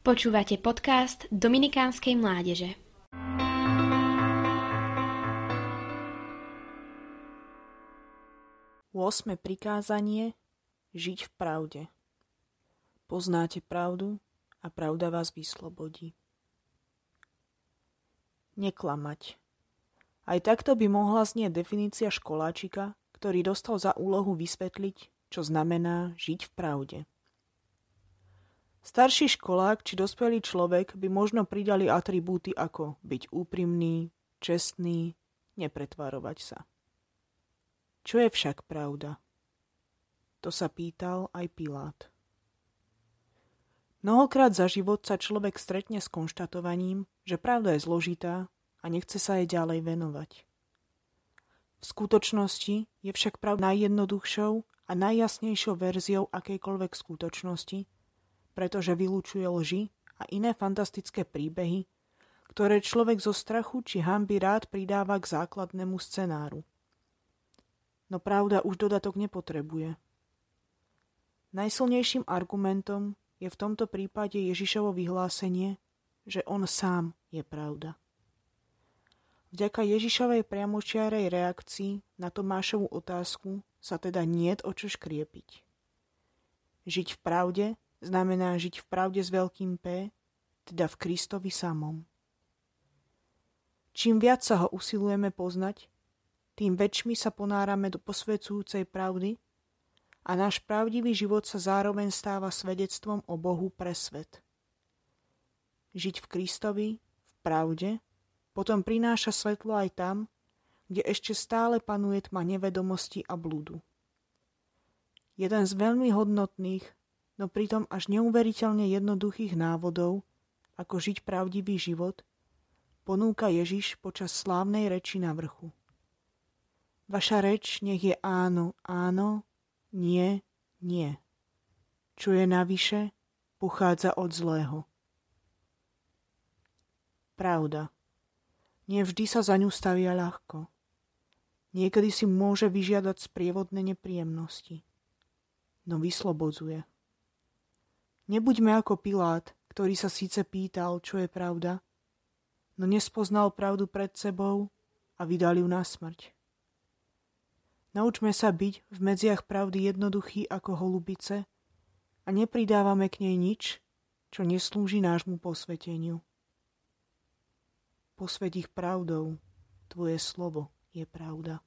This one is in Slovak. Počúvate podcast Dominikánskej mládeže. Ôsme prikázanie – žiť v pravde. Poznáte pravdu a pravda vás vyslobodí. Neklamať. Aj takto by mohla znieť definícia školáčika, ktorý dostal za úlohu vysvetliť, čo znamená žiť v pravde. Starší školák či dospelý človek by možno pridali atribúty ako byť úprimný, čestný, nepretvarovať sa. Čo je však pravda? To sa pýtal aj Pilát. Mnohokrát za život sa človek stretne s konštatovaním, že pravda je zložitá a nechce sa jej ďalej venovať. V skutočnosti je však pravda najjednoduchšou a najjasnejšou verziou akejkoľvek skutočnosti, pretože vylúčuje lži a iné fantastické príbehy, ktoré človek zo strachu či hanby rád pridáva k základnému scenáru. No pravda už dodatok nepotrebuje. Najsilnejším argumentom je v tomto prípade Ježišovo vyhlásenie, že on sám je pravda. Vďaka Ježišovej priamočiarej reakcii na Tomášovu otázku sa teda niet o čo škriepiť. Žiť v pravde znamená žiť v pravde s veľkým P, teda v Kristovi samom. Čím viac sa ho usilujeme poznať, tým väčšmi sa ponárame do posvedzujúcej pravdy a náš pravdivý život sa zároveň stáva svedectvom o Bohu pre svet. Žiť v Kristovi, v pravde, potom prináša svetlo aj tam, kde ešte stále panuje tma nevedomosti a blúdu. Jeden z veľmi hodnotných, no pritom až neuveriteľne jednoduchých návodov, ako žiť pravdivý život, ponúka Ježiš počas slávnej reči na vrchu. Vaša reč nech je áno, áno, nie, nie. Čo je navyše, pochádza od zlého. Pravda. Nevždy sa za ňu stavia ľahko. Niekedy si môže vyžiadať sprievodné nepríjemnosti. No vyslobodzuje. Nebuďme ako Pilát, ktorý sa síce pýtal, čo je pravda, no nespoznal pravdu pred sebou a vydal ju na smrť. Naučme sa byť v medziach pravdy jednoduchý ako holubice a nepridávame k nej nič, čo neslúži nášmu posveteniu. Posväť ich pravdou, tvoje slovo je pravda.